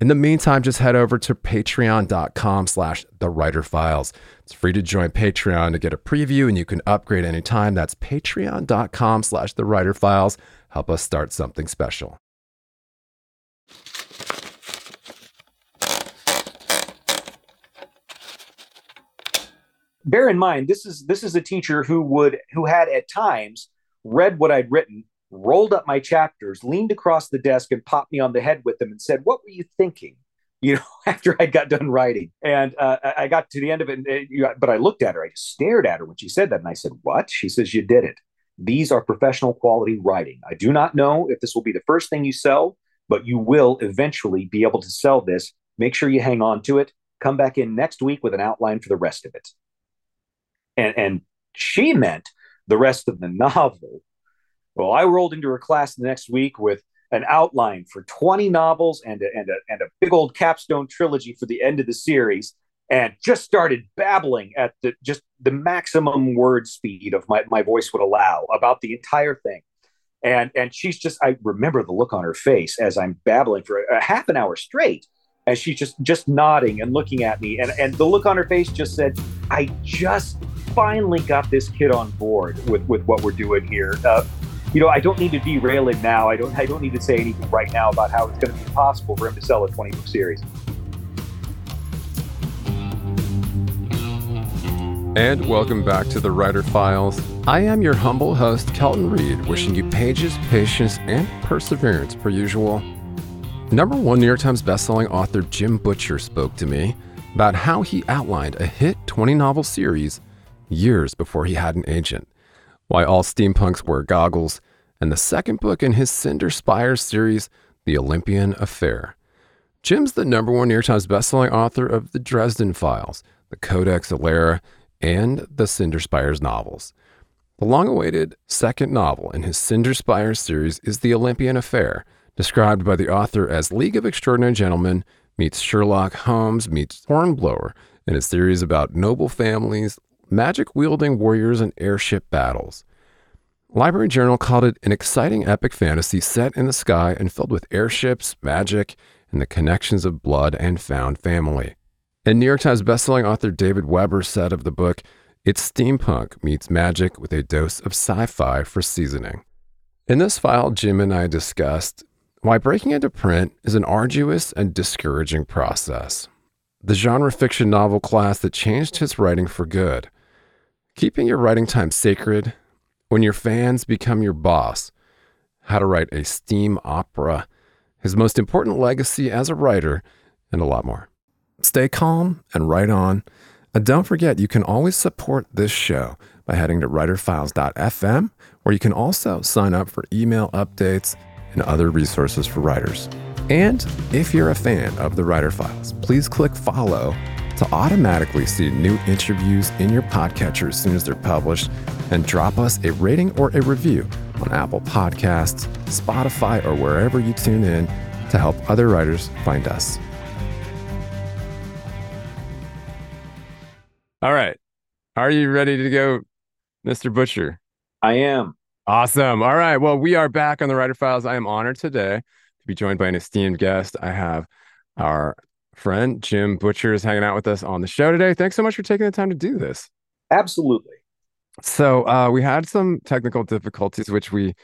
In the meantime, just head over to patreon.com/thewriterfiles. It's free to join Patreon to get a preview, and you can upgrade anytime. That's patreon.com/thewriterfiles. Help us start something special. Bear in mind, this is a teacher who had at times read what I'd written, rolled up my chapters, leaned across the desk and popped me on the head with them and said, "What were you thinking?" You know, after I got done writing, and I got to the end of it. But I looked at her, I just stared at her when she said that, and I said, "What?" She says, "You did it. These are professional quality writing. I do not know if this will be the first thing you sell, but you will eventually be able to sell this. Make sure you hang on to it. Come back in next week with an outline for the rest of it." And she meant the rest of the novel. Well, I rolled into her class the next week with an outline for 20 novels and a big old capstone trilogy for the end of the series, and just started babbling at the maximum word speed of my voice would allow about the entire thing. And she's just, I remember the look on her face as I'm babbling for a half an hour straight. And she's just nodding and looking at me. And the look on her face just said, "I just finally got this kid on board with what we're doing here. I don't need to derail it now. I don't need to say anything right now about how it's going to be impossible for him to sell a 20-book series." And welcome back to The Writer Files. I am your humble host, Kelton Reed, wishing you pages, patience, and perseverance per usual. Number one New York Times bestselling author Jim Butcher spoke to me about how he outlined a hit 20-novel series years before he had an agent, why all steampunks wear goggles, and the second book in his Cinder Spires series, The Olympian Affair. Jim's the number one New York Times bestselling author of The Dresden Files, the Codex Alera, and the Cinder Spires novels. The long-awaited second novel in his Cinder Spires series is The Olympian Affair, described by the author as League of Extraordinary Gentlemen meets Sherlock Holmes meets Hornblower in a series about noble families, magic-wielding warriors, and airship battles. Library Journal called it an exciting epic fantasy set in the sky and filled with airships, magic, and the connections of blood and found family. And New York Times bestselling author David Weber said of the book, "It's steampunk meets magic with a dose of sci-fi for seasoning." In this file, Jim and I discussed why breaking into print is an arduous and discouraging process, the genre fiction novel class that changed his writing for good, keeping your writing time sacred, when your fans become your boss, how to write a steam opera, his most important legacy as a writer, and a lot more. Stay calm and write on. And don't forget, you can always support this show by heading to writerfiles.fm, where you can also sign up for email updates and other resources for writers. And if you're a fan of The Writer Files, please click follow to automatically see new interviews in your podcatcher as soon as they're published, and drop us a rating or a review on Apple Podcasts, Spotify, or wherever you tune in to help other writers find us. All right. Are you ready to go, Mr. Butcher? I am. Awesome. All right. Well, we are back on The Writer Files. I am honored today to be joined by an esteemed guest. I have our friend Jim Butcher is hanging out with us on the show today. Thanks so much for taking the time to do this. Absolutely. So we had some technical difficulties, which we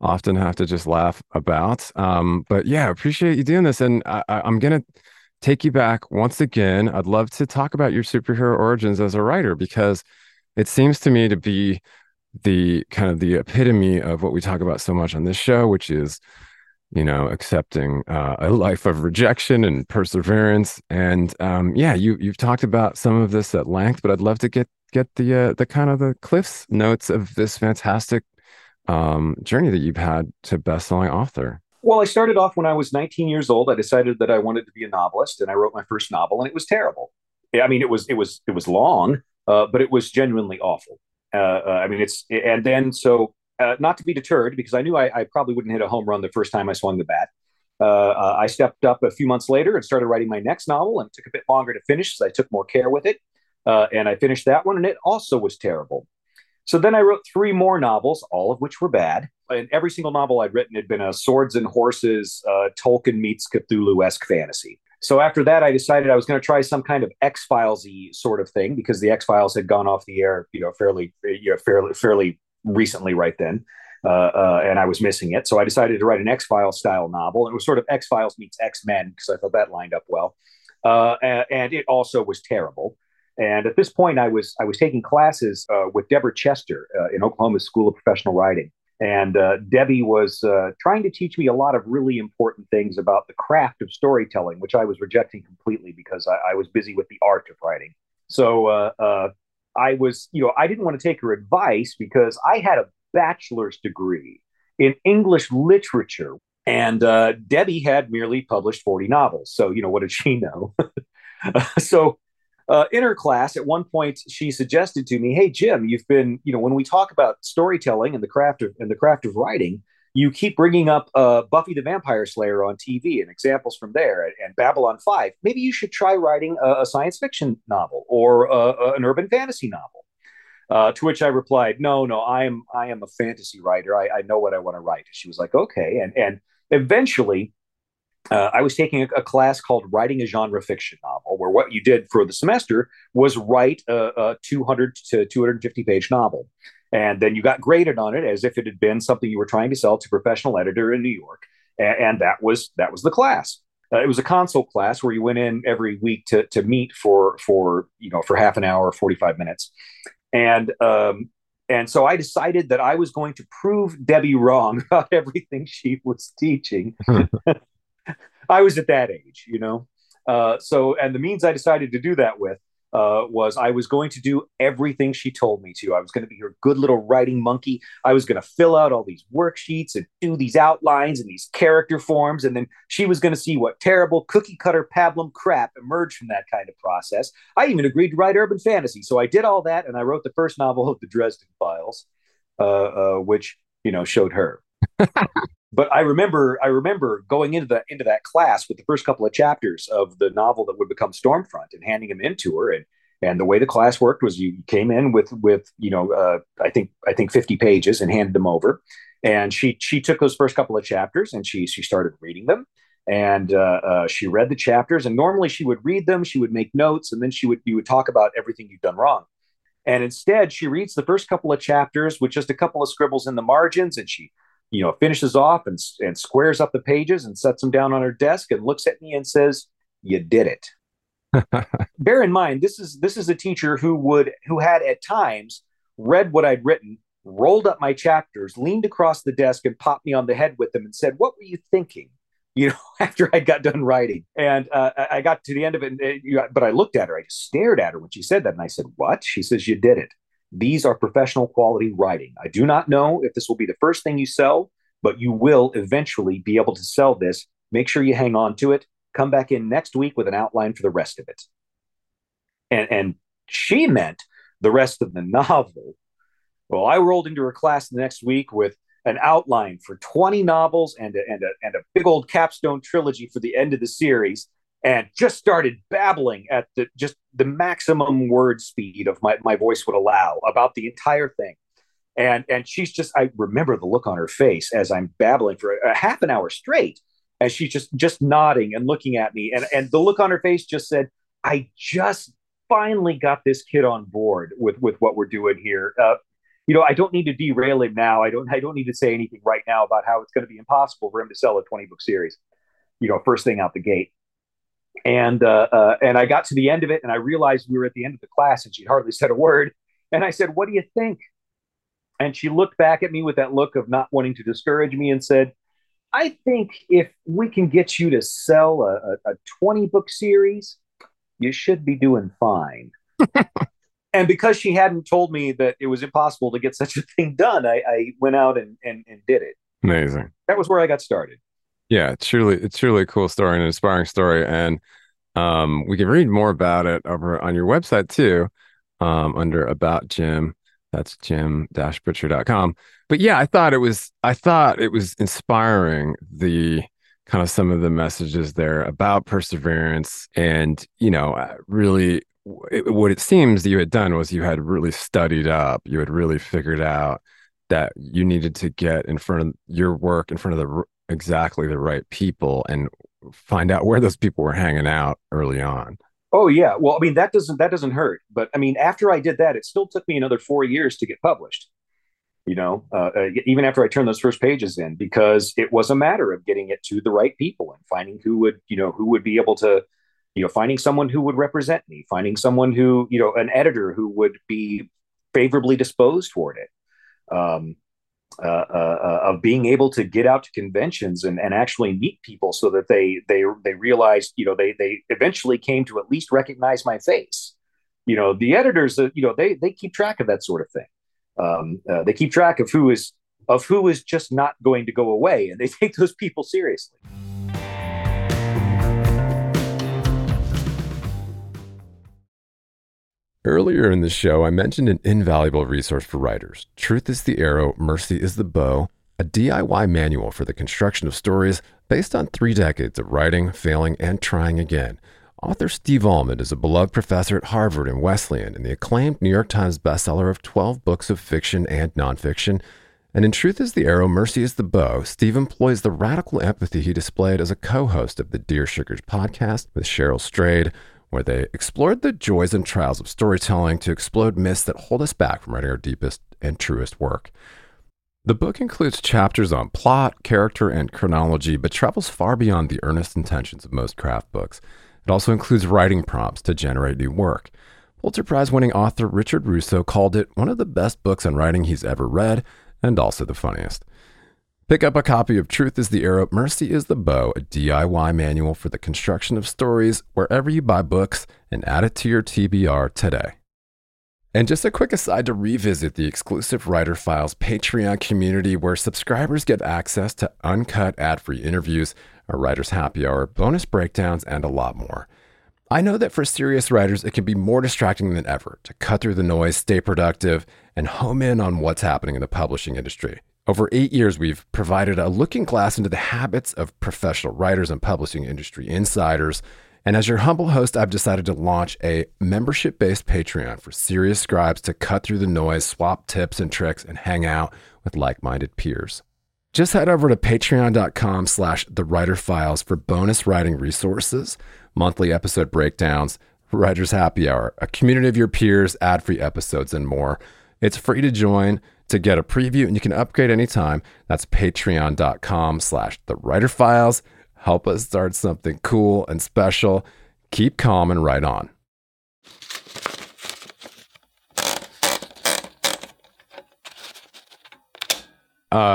often have to just laugh about. But yeah, appreciate you doing this. And I'm going to take you back once again. I'd love to talk about your superhero origins as a writer, because it seems to me to be the kind of the epitome of what we talk about so much on this show, which is, you know, accepting a life of rejection and perseverance. And yeah, you've talked about some of this at length, but I'd love to get the kind of the Cliff's notes of this fantastic journey that you've had to best-selling author. Well, I started off when I was 19 years old. I decided that I wanted to be a novelist, and I wrote my first novel, and it was terrible. I mean, it was long, but it was genuinely awful. I mean, not to be deterred, because I knew I probably wouldn't hit a home run the first time I swung the bat. I stepped up a few months later and started writing my next novel, and it took a bit longer to finish, so I took more care with it. And I finished that one, and it also was terrible. So then I wrote three more novels, all of which were bad. And every single novel I'd written had been a swords and horses, Tolkien meets Cthulhu-esque fantasy. So after that, I decided I was going to try some kind of X-Files-y sort of thing, because the X-Files had gone off the air, fairly recently right then. And I was missing it. So I decided to write an X-Files style novel. And it was sort of X-Files meets X-Men, because I thought that lined up well. And it also was terrible. And at this point, I was taking classes with Deborah Chester in Oklahoma School of Professional Writing. And Debbie was trying to teach me a lot of really important things about the craft of storytelling, which I was rejecting completely because I was busy with the art of writing. So I didn't want to take her advice, because I had a bachelor's degree in English literature, and Debbie had merely published 40 novels. So, you know, what did she know? In her class, at one point, she suggested to me, "Hey, Jim, you've been, you know, when we talk about storytelling and the craft of writing, you keep bringing up Buffy the Vampire Slayer on TV and examples from there, and Babylon 5. Maybe you should try writing a science fiction novel or an urban fantasy novel." To which I replied, "No, I am a fantasy writer. I know what I want to write." She was like, "Okay," and eventually. I was taking a class called Writing a Genre Fiction Novel, where what you did for the semester was write a 200 to 250-page novel. And then you got graded on it as if it had been something you were trying to sell to a professional editor in New York. And that was the class. It was a consult class where you went in every week to meet for half an hour, 45 minutes. And so I decided that I was going to prove Debbie wrong about everything she was teaching. I was at that age, you know. And the means I decided to do that with was I was going to do everything she told me to. I was going to be her good little writing monkey. I was going to fill out all these worksheets and do these outlines and these character forms. And then she was going to see what terrible cookie cutter pablum crap emerged from that kind of process. I even agreed to write urban fantasy. So I did all that. And I wrote the first novel of the Dresden Files, which, you know, showed her. But I remember going into that class with the first couple of chapters of the novel that would become Stormfront and handing them in to her. And the way the class worked was you came in with you know, I think 50 pages and handed them over. And she took those first couple of chapters and she started reading them. And she read the chapters, and normally she would read them. She would make notes, and then you would talk about everything you'd done wrong. And instead, she reads the first couple of chapters with just a couple of scribbles in the margins, and she, you know, finishes off and squares up the pages and sets them down on her desk and looks at me and says, "You did it." Bear in mind, this is a teacher who had at times read what I'd written, rolled up my chapters, leaned across the desk and popped me on the head with them and said, "What were you thinking?" You know, after I got done writing. And I got to the end of it, but I looked at her. I just stared at her when she said that. And I said, "What?" She says, "You did it. These are professional quality writing. I do not know if this will be the first thing you sell, but you will eventually be able to sell this. Make sure you hang on to it. Come back in next week with an outline for the rest of it." And she meant the rest of the novel. Well, I rolled into her class the next week with an outline for 20 novels and a big old capstone trilogy for the end of the series, and just started babbling at the maximum word speed of my voice would allow about the entire thing. And she's just, I remember the look on her face as I'm babbling for a half an hour straight, and she's just nodding and looking at me. And the look on her face just said, "I just finally got this kid on board with what we're doing here. You know, I don't need to derail him now. I don't need to say anything right now about how it's going to be impossible for him to sell a 20-book series, you know, first thing out the gate." And I got to the end of it, and I realized we were at the end of the class, and she'd hardly said a word. And I said, "What do you think?" And she looked back at me with that look of not wanting to discourage me and said, I think if we can get you to sell a 20-book series, you should be doing fine. And because she hadn't told me that it was impossible to get such a thing done, I went out and did it. Amazing. That was where I got started. Yeah, it's truly a cool story and an inspiring story. And we can read more about it over on your website, too, under About Jim. That's Jim-Butcher.com. But yeah, I thought it was inspiring, the kind of some of the messages there about perseverance. And, you know, really what it seems that you had done was you had really studied up. You had really figured out that you needed to get in front of your work, in front of exactly the right people, and find out where those people were hanging out early on. Oh, yeah. Well, I mean, that doesn't hurt. But I mean, after I did that, it still took me another 4 years to get published, you know, even after I turned those first pages in, because it was a matter of getting it to the right people and finding who would be able to, you know, finding someone who would represent me, finding someone who, you know, an editor who would be favorably disposed toward it, of being able to get out to conventions and actually meet people so that they realized, you know, they eventually came to at least recognize my face. You know, the editors, you know, they keep track of that sort of thing. They keep track of who is just not going to go away, and they take those people seriously. Earlier in the show, I mentioned an invaluable resource for writers, Truth is the Arrow, Mercy is the Bow, a DIY manual for the construction of stories based on 3 decades of writing, failing, and trying again. Author Steve Almond is a beloved professor at Harvard and Wesleyan and the acclaimed New York Times bestseller of 12 books of fiction and nonfiction. And in Truth is the Arrow, Mercy is the Bow, Steve employs the radical empathy he displayed as a co-host of the Dear Sugars podcast with Cheryl Strayed, where they explored the joys and trials of storytelling to explode myths that hold us back from writing our deepest and truest work. The book includes chapters on plot, character, and chronology, but travels far beyond the earnest intentions of most craft books. It also includes writing prompts to generate new work. Pulitzer Prize-winning author Richard Russo called it one of the best books on writing he's ever read, and also the funniest. Pick up a copy of Truth is the Arrow, Mercy is the Bow, a DIY manual for the construction of stories, wherever you buy books, and add it to your TBR today. And just a quick aside to revisit the exclusive Writer Files Patreon community, where subscribers get access to uncut ad-free interviews, a writer's happy hour, bonus breakdowns, and a lot more. I know that for serious writers, it can be more distracting than ever to cut through the noise, stay productive, and home in on what's happening in the publishing industry. Over 8 years, we've provided a looking glass into the habits of professional writers and publishing industry insiders. And as your humble host, I've decided to launch a membership-based Patreon for serious scribes to cut through the noise, swap tips and tricks, and hang out with like-minded peers. Just head over to patreon.com/thewriterfiles for bonus writing resources, monthly episode breakdowns, writer's happy hour, a community of your peers, ad-free episodes, and more. It's free to join. To get a preview, and you can upgrade anytime. That's patreon.com/thewriterfiles. Help us start something cool and special. Keep calm and write on.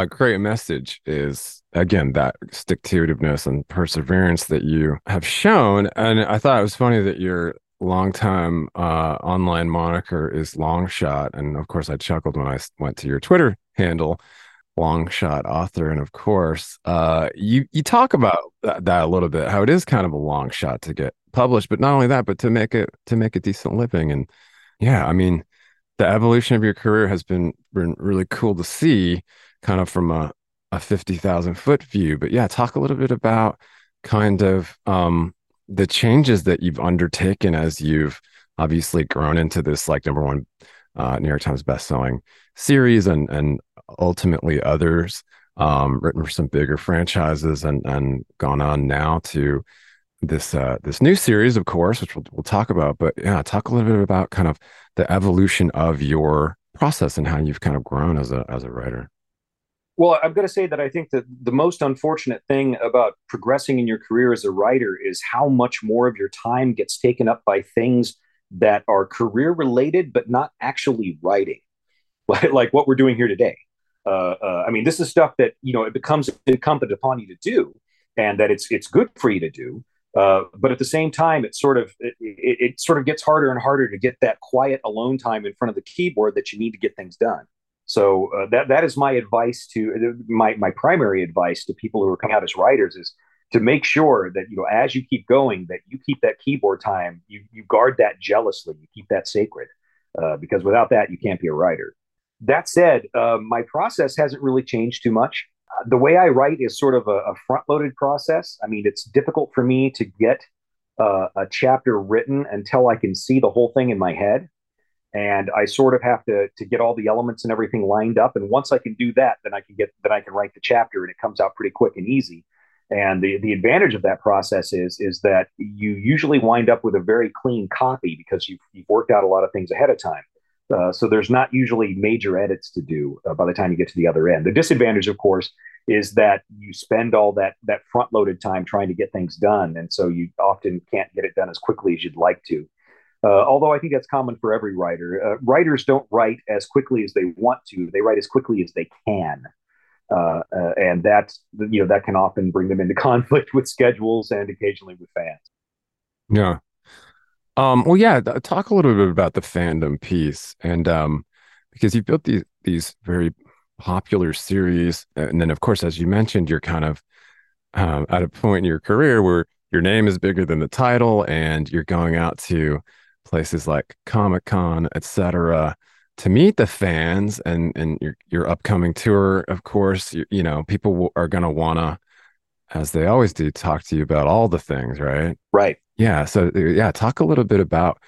Great message is, again, that stick-to-itiveness and perseverance that you have shown. And I thought it was funny that you're longtime online moniker is Long Shot, and of course I chuckled when I went to your Twitter handle, Long Shot Author, and of course you talk about that a little bit, how it is kind of a long shot to get published, but not only that, but to make a decent living. And yeah, I mean, the evolution of your career has been really cool to see, kind of from a 50,000-foot view. But yeah, talk a little bit about kind of the changes that you've undertaken as you've obviously grown into this, like, #1 New York Times bestselling series, and ultimately others, written for some bigger franchises, and gone on now to this new series, of course, which we'll talk about. But yeah, talk a little bit about kind of the evolution of your process and how you've kind of grown as a writer. Well, I'm going to say that I think that the most unfortunate thing about progressing in your career as a writer is how much more of your time gets taken up by things that are career related, but not actually writing. like what we're doing here today. I mean, this is stuff that, you know, it becomes incumbent upon you to do, and that it's good for you to do. But at the same time, it sort of gets harder and harder to get that quiet alone time in front of the keyboard that you need to get things done. So that is my advice to my primary advice to people who are coming out as writers is to make sure that, you know, as you keep going, that you keep that keyboard time, you guard that jealously, you keep that sacred, because without that, you can't be a writer. That said, my process hasn't really changed too much. The way I write is sort of a front-loaded process. I mean, it's difficult for me to get a chapter written until I can see the whole thing in my head. And I sort of have to get all the elements and everything lined up. And once I can do that, then I can write the chapter, and it comes out pretty quick and easy. And the advantage of that process is that you usually wind up with a very clean copy because you've worked out a lot of things ahead of time. So there's not usually major edits to do by the time you get to the other end. The disadvantage, of course, is that you spend all that front-loaded time trying to get things done. And so you often can't get it done as quickly as you'd like to. Although I think that's common for every writer. Writers don't write as quickly as they want to. They write as quickly as they can. And that can often bring them into conflict with schedules and occasionally with fans. Yeah. Well, yeah, talk a little bit about the fandom piece. And because you built these very popular series. And then, of course, as you mentioned, you're kind of at a point in your career where your name is bigger than the title, and you're going out to places like Comic-Con, etc., to meet the fans, and your upcoming tour, of course, you know, people are going to want to, as they always do, talk to you about all the things, right? Right. Yeah. So yeah, talk a little bit about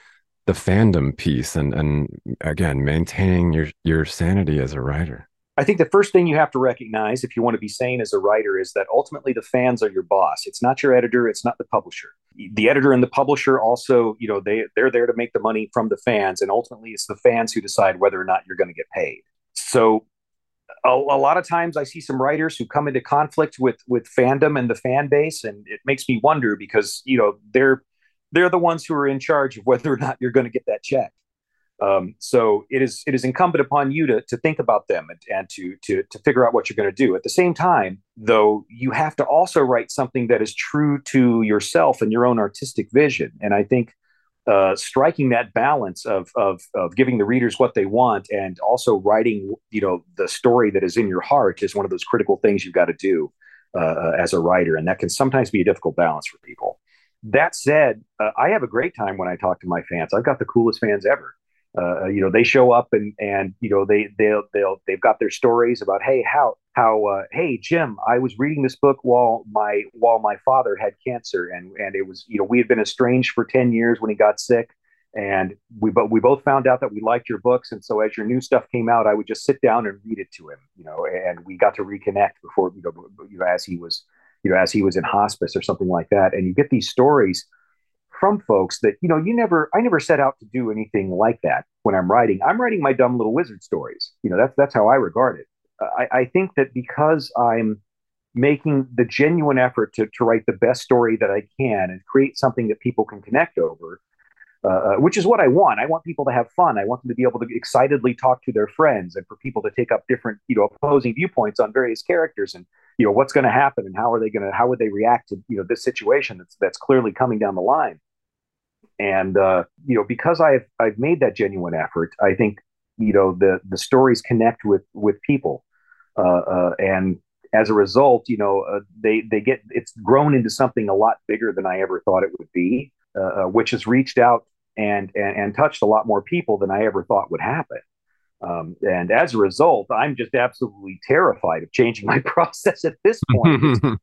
the fandom piece and again, maintaining your sanity as a writer. I think the first thing you have to recognize if you want to be sane as a writer is that ultimately the fans are your boss. It's not your editor. It's not the publisher. The editor and the publisher also, you know, they're there to make the money from the fans. And ultimately it's the fans who decide whether or not you're going to get paid. So a lot of times I see some writers who come into conflict with fandom and the fan base. And it makes me wonder because, you know, they're the ones who are in charge of whether or not you're going to get that check. So it is incumbent upon you to think about them and to figure out what you're going to do. At the same time, though, you have to also write something that is true to yourself and your own artistic vision. And I think striking that balance of giving the readers what they want and also writing, you know, the story that is in your heart is one of those critical things you've got to do as a writer. And that can sometimes be a difficult balance for people. That said, I have a great time when I talk to my fans. I've got the coolest fans ever. You know, they show up and you know, they've got their stories about, hey, hey, Jim, I was reading this book while my father had cancer, and it was, you know, we had been estranged for 10 years when he got sick, and we both found out that we liked your books. And so as your new stuff came out, I would just sit down and read it to him, you know, and we got to reconnect before, you know, as he was in hospice or something like that. And you get these stories from folks that, you know, I never set out to do anything like that when I'm writing my dumb little wizard stories. You know, that's how I regard it. I think that because I'm making the genuine effort to write the best story that I can and create something that people can connect over, which is what I want. I want people to have fun. I want them to be able to excitedly talk to their friends and for people to take up different, you know, opposing viewpoints on various characters and, you know, what's going to happen and how would they react to, you know, this situation that's clearly coming down the line. And, you know, because I've made that genuine effort, I think, you know, the stories connect with people. And as a result, you know, it's grown into something a lot bigger than I ever thought it would be, which has reached out and touched a lot more people than I ever thought would happen. And as a result, I'm just absolutely terrified of changing my process at this point.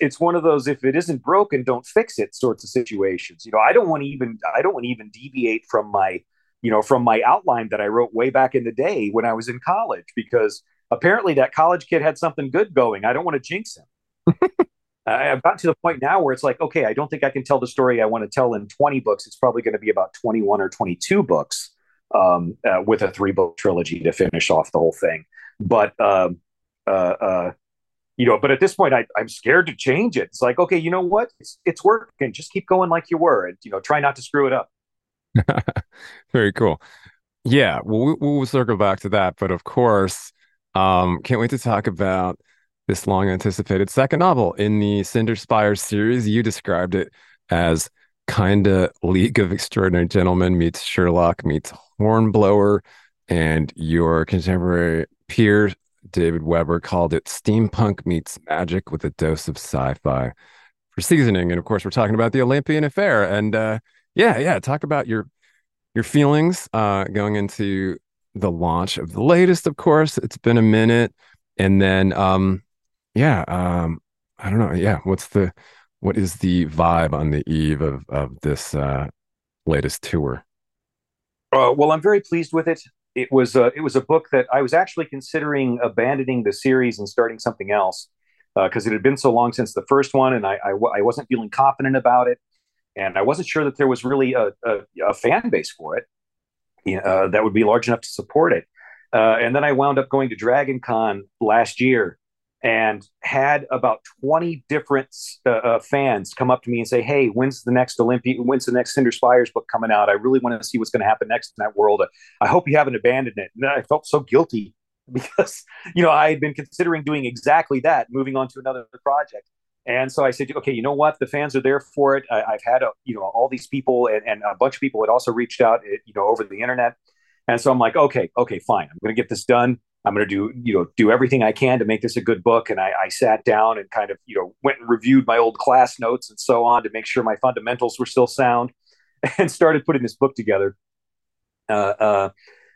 It's one of those, if it isn't broken, don't fix it sorts of situations. You know, I don't want to even deviate from my, you know, from my outline that I wrote way back in the day when I was in college, because apparently that college kid had something good going. I don't want to jinx him. I've gotten to the point now where it's like, okay, I don't think I can tell the story I want to tell in 20 books. It's probably going to be about 21 or 22 books, with a 3-book trilogy to finish off the whole thing. But, you know, but at this point, I'm scared to change it. It's like, okay, you know what? It's working. Just keep going like you were. And, you know, try not to screw it up. Very cool. Yeah, well, we'll circle back to that. But of course, can't wait to talk about this long-anticipated second novel in the Cinder Spires series. You described it as kinda League of Extraordinary Gentlemen meets Sherlock meets Hornblower, and your contemporary peer, David Weber, called it steampunk meets magic with a dose of sci-fi for seasoning. And of course, we're talking about The Olympian Affair. And talk about your feelings going into the launch of the latest, of course. It's been a minute. And then, I don't know. Yeah, what is the vibe on the eve of this latest tour? Well, I'm very pleased with it. It was a book that I was actually considering abandoning the series and starting something else because it had been so long since the first one, and I wasn't feeling confident about it, and I wasn't sure that there was really a fan base for it that would be large enough to support it. And then I wound up going to DragonCon last year and had about 20 different fans come up to me and say, "Hey, when's the next Cinder Spires book coming out? I really want to see what's going to happen next in that world. I hope you haven't abandoned it." And I felt so guilty because, I had been considering doing exactly that, moving on to another project. And so I said, okay, you know what? The fans are there for it. I've had, all these people and a bunch of people had also reached out, over the internet. And so I'm like, okay, fine. I'm going to get this done. I'm going to do everything I can to make this a good book. And I sat down and kind of, went and reviewed my old class notes and so on to make sure my fundamentals were still sound, and started putting this book together.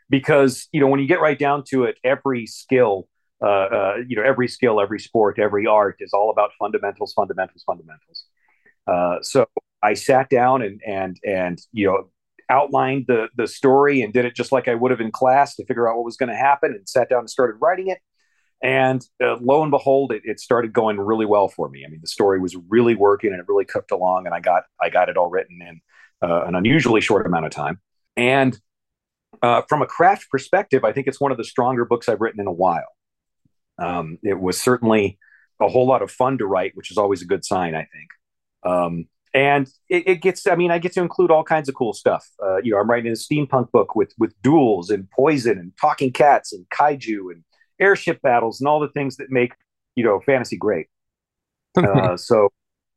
Because, when you get right down to it, every skill, every sport, every art is all about fundamentals. So I sat down and outlined the story and did it just like I would have in class to figure out what was going to happen, and sat down and started writing it. And lo and behold, it started going really well for me. I mean, the story was really working and it really cooked along, and I got it all written in an unusually short amount of time. And from a craft perspective, I think it's one of the stronger books I've written in a while. It was certainly a whole lot of fun to write, which is always a good sign, I think. And I get to include all kinds of cool stuff. I'm writing a steampunk book with duels and poison and talking cats and kaiju and airship battles and all the things that make, fantasy great. So,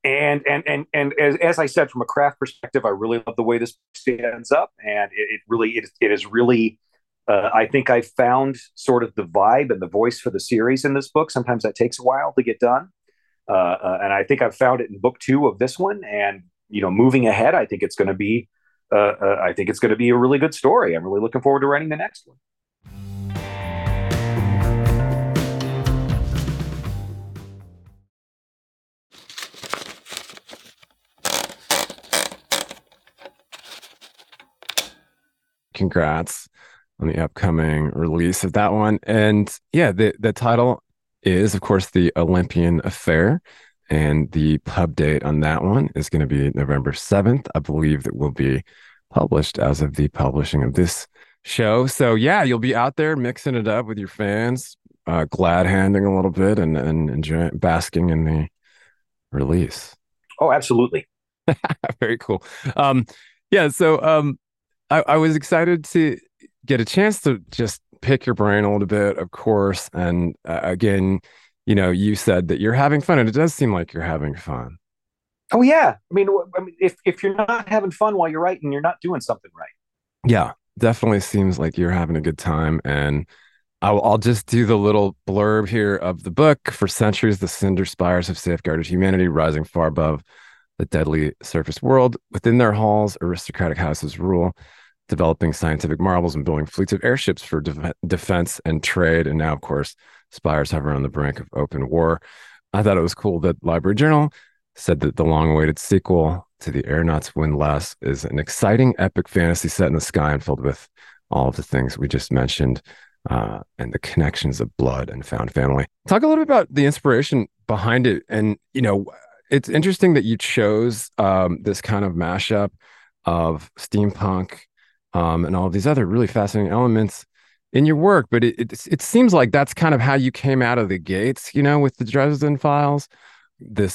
as I said, from a craft perspective, I really love the way this stands up, and it is really, I think I found sort of the vibe and the voice for the series in this book. Sometimes that takes a while to get done. And I think I've found it in book 2 of this one, and, moving ahead, I think it's going to be, a really good story. I'm really looking forward to writing the next one. Congrats on the upcoming release of that one. And yeah, the title is, of course, The Olympian Affair, and the pub date on that one is going to be November 7th. I believe that will be published as of the publishing of this show. So yeah, you'll be out there mixing it up with your fans, glad handing a little bit and enjoying, basking in the release. Oh, absolutely. Very cool. I was excited to get a chance to just pick your brain a little bit, of course. And again, you said that you're having fun, and it does seem like you're having fun. Oh yeah. I mean, if you're not having fun while you're writing, you're not doing something right. Yeah, definitely seems like you're having a good time. And I'll just do the little blurb here of the book. For centuries, the Cinder Spires have safeguarded humanity, rising far above the deadly surface world. Within their halls, aristocratic houses rule, developing scientific marvels and building fleets of airships for defense and trade. And now, of course, Spires hover on the brink of open war. I thought it was cool that Library Journal said that the long-awaited sequel to The Aeronauts Win Less is an exciting epic fantasy set in the sky and filled with all of the things we just mentioned and the connections of blood and found family. Talk a little bit about the inspiration behind it. And, it's interesting that you chose this kind of mashup of steampunk and all of these other really fascinating elements in your work. But it seems like that's kind of how you came out of the gates, with the Dresden Files, this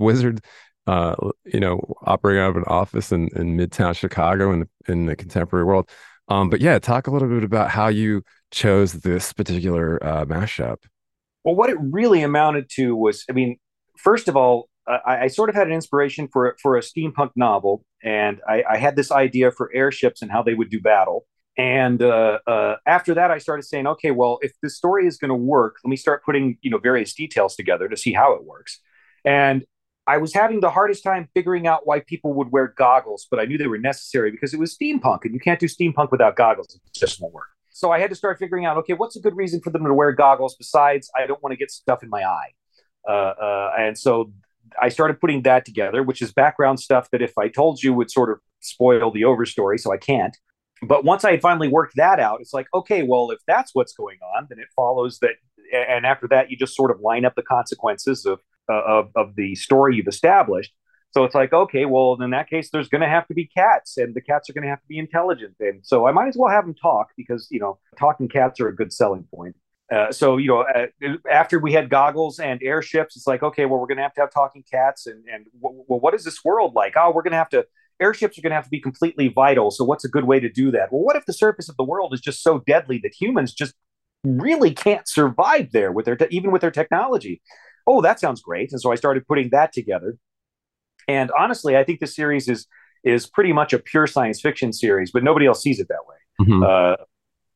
wizard, operating out of an office in Midtown Chicago in the contemporary world. But yeah, talk a little bit about how you chose this particular mashup. Well, what it really amounted to was, I mean, first of all, I sort of had an inspiration for a steampunk novel, and I had this idea for airships and how they would do battle. And after that, I started saying, okay, well, if this story is going to work, let me start putting, you know, various details together to see how it works. And I was having the hardest time figuring out why people would wear goggles, but I knew they were necessary because it was steampunk, and you can't do steampunk without goggles. It just won't work. So I had to start figuring out, okay, what's a good reason for them to wear goggles besides I don't want to get stuff in my eye. And so I started putting that together, which is background stuff that if I told you would sort of spoil the overstory, so I can't. But once I had finally worked that out, it's like, okay, well, if that's what's going on, then it follows that. And after that, you just sort of line up the consequences of the story you've established. So it's like, okay, well, in that case, there's going to have to be cats, and the cats are going to have to be intelligent. And so I might as well have them talk because, you know, talking cats are a good selling point. So, you know, after we had goggles and airships, it's like, okay, well, we're going to have talking cats. And well, what is this world like? Oh, we're going to have to, airships are going to have to be completely vital. So what's a good way to do that? Well, what if the surface of the world is just so deadly that humans just really can't survive there with their, even with their technology? Oh, that sounds great. And so I started putting that together. And honestly, I think this series is pretty much a pure science fiction series, but nobody else sees it that way. Mm-hmm.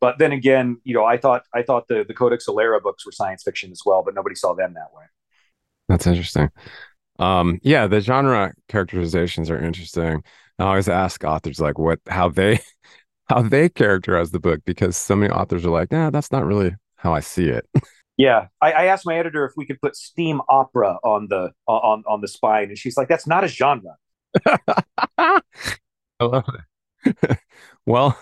But then again, you know, I thought the Codex Alera books were science fiction as well, but nobody saw them that way. That's interesting. Yeah, the genre characterizations are interesting. I always ask authors like how they characterize the book, because so many authors are like, nah, that's not really how I see it. Yeah, I asked my editor if we could put steam opera on the spine, and she's like, that's not a genre. I love it. Well.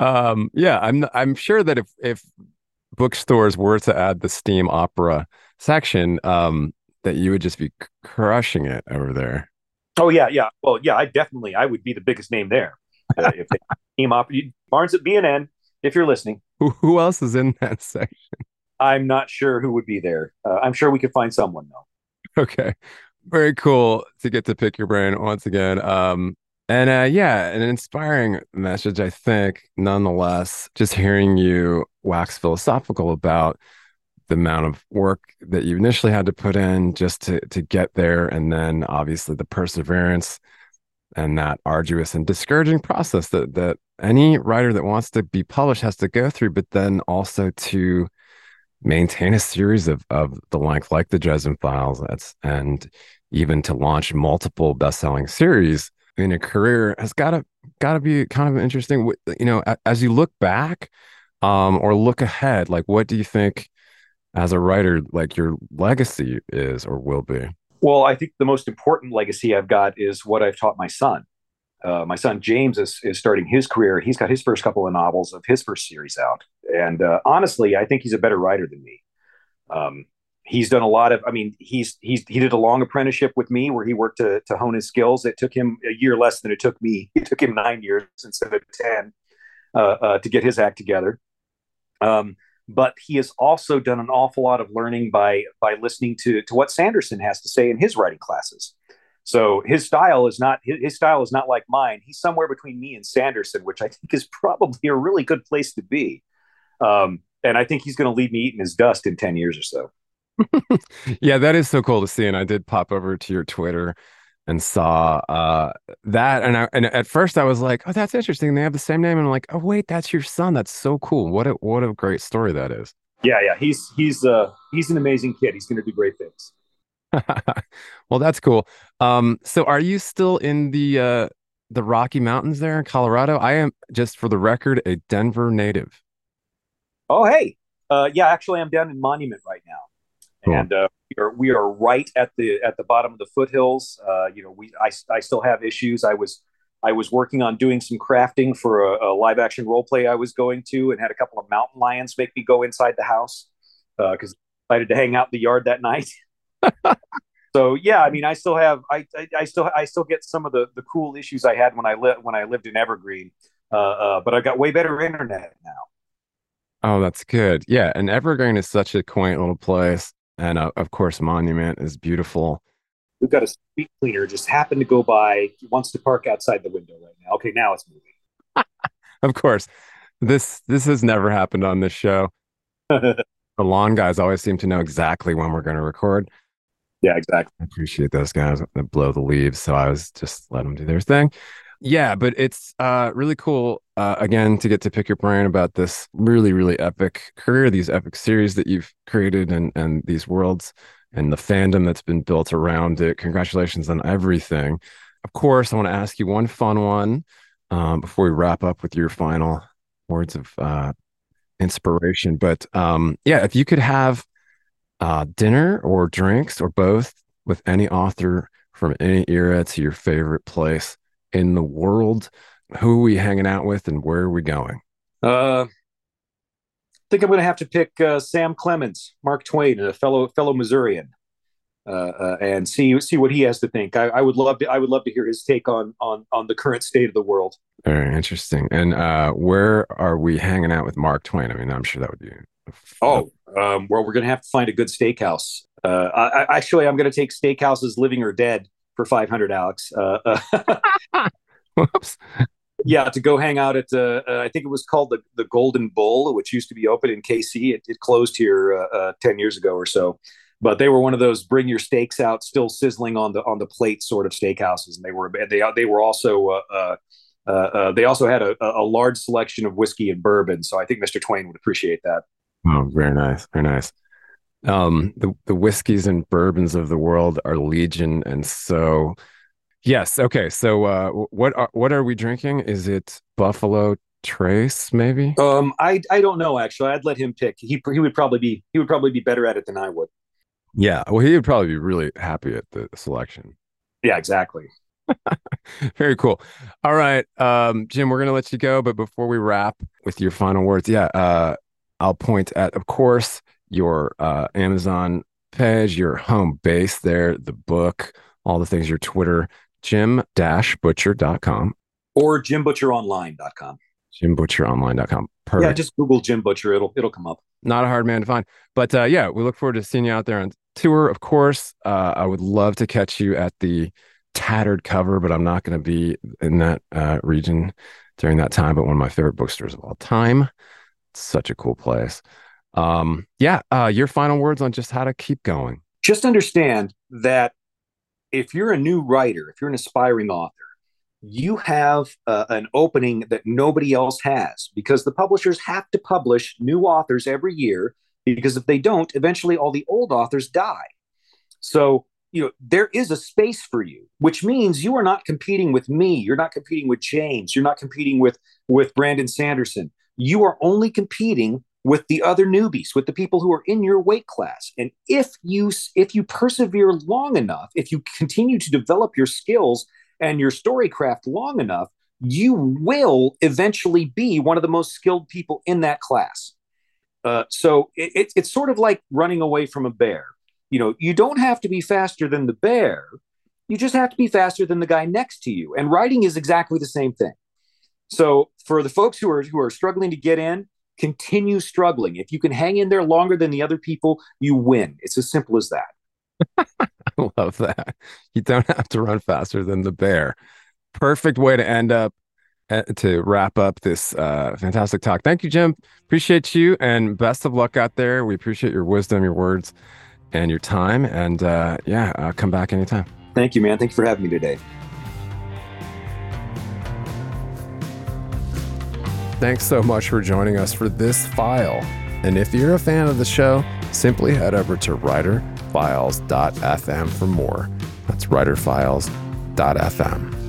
Yeah, I'm sure that if bookstores were to add the steam opera section, that you would just be crushing it over there. Oh yeah. Well, yeah, I would be the biggest name there. If they steam opera, Barnes at B&N, if you're listening. Who else is in that section? I'm not sure who would be there. I'm sure we could find someone though. Okay, very cool to get to pick your brain once again. And yeah, an inspiring message, I think, nonetheless, just hearing you wax philosophical about the amount of work that you initially had to put in just to get there. And then obviously the perseverance and that arduous and discouraging process that any writer that wants to be published has to go through, but then also to maintain a series of the length like the Dresden Files, and even to launch multiple best-selling series in a career has gotta be kind of interesting. You know, as you look back or look ahead, like, what do you think as a writer, like, your legacy is or will be? Well, I think the most important legacy I've got is what I've taught my son. My son James is starting his career. He's got his first couple of novels of his first series out. And honestly, I think he's a better writer than me. He's done a lot of, I mean, he did a long apprenticeship with me where he worked to hone his skills. It took him a year less than it took me. It took him 9 years instead of 10 to get his act together. But he has also done an awful lot of learning by listening to what Sanderson has to say in his writing classes. So his style is not like mine. He's somewhere between me and Sanderson, which I think is probably a really good place to be. And I think he's going to leave me eating his dust in 10 years or so. Yeah, that is so cool to see. And I did pop over to your Twitter and saw that. And at first I was like, oh, that's interesting. They have the same name. And I'm like, oh, wait, that's your son. That's so cool. What a great story that is. Yeah. He's an amazing kid. He's going to do great things. Well, that's cool. So are you still in the Rocky Mountains there in Colorado? I am, just for the record, a Denver native. Oh, hey. Yeah, actually, I'm down in Monument right now. And we are right at the bottom of the foothills. I still have issues. I was working on doing some crafting for a live action role play I was going to, and had a couple of mountain lions make me go inside the house because I decided to hang out in the yard that night. So yeah, I mean, I still get some of the cool issues I had when I lived in Evergreen, but I've got way better internet now. Oh, that's good. Yeah, and Evergreen is such a quaint little place. And of course, Monument is beautiful. We've got a street cleaner just happened to go by. He wants to park outside the window right now. Okay, now it's moving. Of course. This has never happened on this show. The lawn guys always seem to know exactly when we're going to record. Yeah, exactly. I appreciate those guys that blow the leaves. So I was just let them do their thing. Yeah, but it's really cool, again, to get to pick your brain about this really, really epic career, these epic series that you've created and these worlds and the fandom that's been built around it. Congratulations on everything. Of course, I want to ask you one fun one before we wrap up with your final words of inspiration. But yeah, if you could have dinner or drinks or both with any author from any era to your favorite place in the world, who are we hanging out with and where are we going? I think I'm going to have to pick Sam Clemens, Mark Twain, a fellow Missourian, and see what he has to think. I would love to hear his take on the current state of the world. Very interesting. And where are we hanging out with Mark Twain? I mean, I'm sure that would be. Well, we're going to have to find a good steakhouse. Actually, I'm going to take Steakhouses Living or Dead for 500, Alex. Whoops. Yeah, to go hang out at, I think it was called the Golden Bull, which used to be open in KC. It closed here 10 years ago or so. But they were one of those bring your steaks out, still sizzling on the plate sort of steakhouses. And they were also they also had a large selection of whiskey and bourbon. So I think Mr. Twain would appreciate that. Oh, very nice, very nice. The whiskeys and bourbons of the world are legion, and so yes, okay. So what are we drinking? Is it Buffalo Trace? Maybe. I don't know actually. I'd let him pick. He would probably be better at it than I would. Yeah, well, he would probably be really happy at the selection. Yeah, exactly. Very cool. All right, Jim, we're gonna let you go, but before we wrap with your final words, yeah, I'll point at, of course, your Amazon page, your home base there, the book, all the things, your Twitter, JimButcher.com. Or JimButcherOnline.com. JimButcherOnline.com. Perfect. Yeah, just Google Jim Butcher. It'll come up. Not a hard man to find. But yeah, we look forward to seeing you out there on tour, of course. I would love to catch you at the Tattered Cover, but I'm not going to be in that region during that time. But one of my favorite bookstores of all time. It's such a cool place. Your final words on just how to keep going. Just understand that if you're a new writer, if you're an aspiring author, you have an opening that nobody else has, because the publishers have to publish new authors every year, because if they don't, eventually all the old authors die. So, you know, there is a space for you, which means you are not competing with me. You're not competing with James. You're not competing with Brandon Sanderson. You are only competing with the other newbies, with the people who are in your weight class. And if you persevere long enough, if you continue to develop your skills and your storycraft long enough, you will eventually be one of the most skilled people in that class. So it's sort of like running away from a bear. You know, you don't have to be faster than the bear. You just have to be faster than the guy next to you. And writing is exactly the same thing. So for the folks who are struggling to get in, continue struggling. If you can hang in there longer than the other people, you win. It's as simple as that. I love that. You don't have to run faster than the bear. Perfect way to wrap up this fantastic talk. Thank you, Jim. Appreciate you, and best of luck out there. We appreciate your wisdom, your words, and your time. And come back anytime. Thank you, man. Thanks for having me today. Thanks so much for joining us for this file. And if you're a fan of the show, simply head over to writerfiles.fm for more. That's writerfiles.fm.